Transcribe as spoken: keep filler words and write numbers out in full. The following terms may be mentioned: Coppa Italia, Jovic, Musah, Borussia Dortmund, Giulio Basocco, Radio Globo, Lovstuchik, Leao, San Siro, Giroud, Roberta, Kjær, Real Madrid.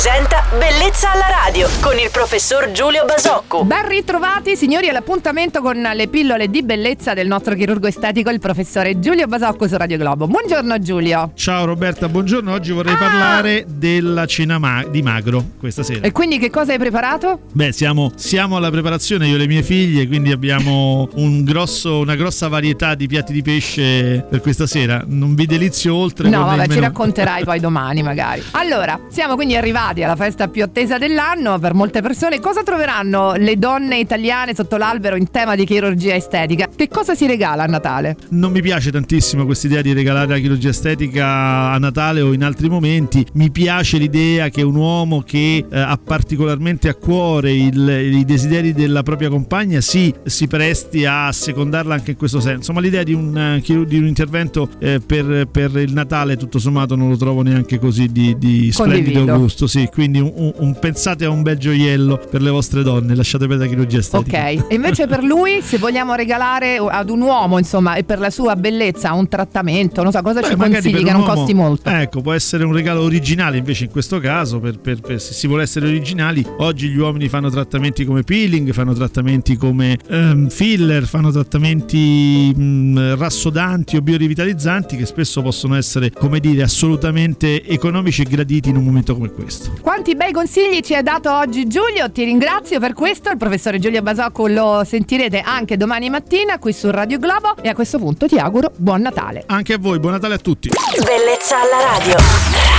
presenta Bellezza alla radio con il professor Giulio Basocco. Ben ritrovati signori all'appuntamento con le pillole di bellezza del nostro chirurgo estetico, il professore Giulio Basocco su Radio Globo. Buongiorno Giulio. Ciao Roberta, buongiorno. Oggi vorrei ah. parlare della cena ma- di magro questa sera. E quindi che cosa hai preparato? Beh, siamo, siamo alla preparazione, io e le mie figlie, quindi abbiamo un grosso, una grossa varietà di piatti di pesce per questa sera. Non vi delizio oltre. No, vabbè, ci racconterai poi domani magari. Allora, siamo quindi arrivati alla festa più attesa dell'anno per molte persone. Cosa troveranno le donne italiane sotto l'albero in tema di chirurgia estetica? Che cosa si regala a Natale? Non mi piace tantissimo questa idea di regalare la chirurgia estetica a Natale o in altri momenti. Mi piace l'idea che un uomo che eh, ha particolarmente a cuore il, i desideri della propria compagna si, si presti a secondarla anche in questo senso. Ma l'idea di un, di un intervento eh, per, per il Natale tutto sommato non lo trovo neanche così di, di splendido gusto, sì. Quindi un, un, un, pensate a un bel gioiello per le vostre donne, lasciate per la chirurgia estetica. Ok, e invece per lui, se vogliamo regalare ad un uomo, insomma, e per la sua bellezza un trattamento, non so cosa. Beh, ci consigli che non uomo, costi molto. Ecco, può essere un regalo originale invece in questo caso, per, per, per, se si vuole essere originali. Oggi gli uomini fanno trattamenti come peeling, fanno trattamenti come um, filler, fanno trattamenti um, rassodanti o biorivitalizzanti che spesso possono essere, come dire, assolutamente economici e graditi in un momento come questo. Quanti bei consigli ci ha dato oggi Giulio, ti ringrazio per questo. Il professore Giulio Basocco lo sentirete anche domani mattina qui su Radio Globo e a questo punto ti auguro buon Natale. Anche a voi, buon Natale a tutti. Bellezza alla radio.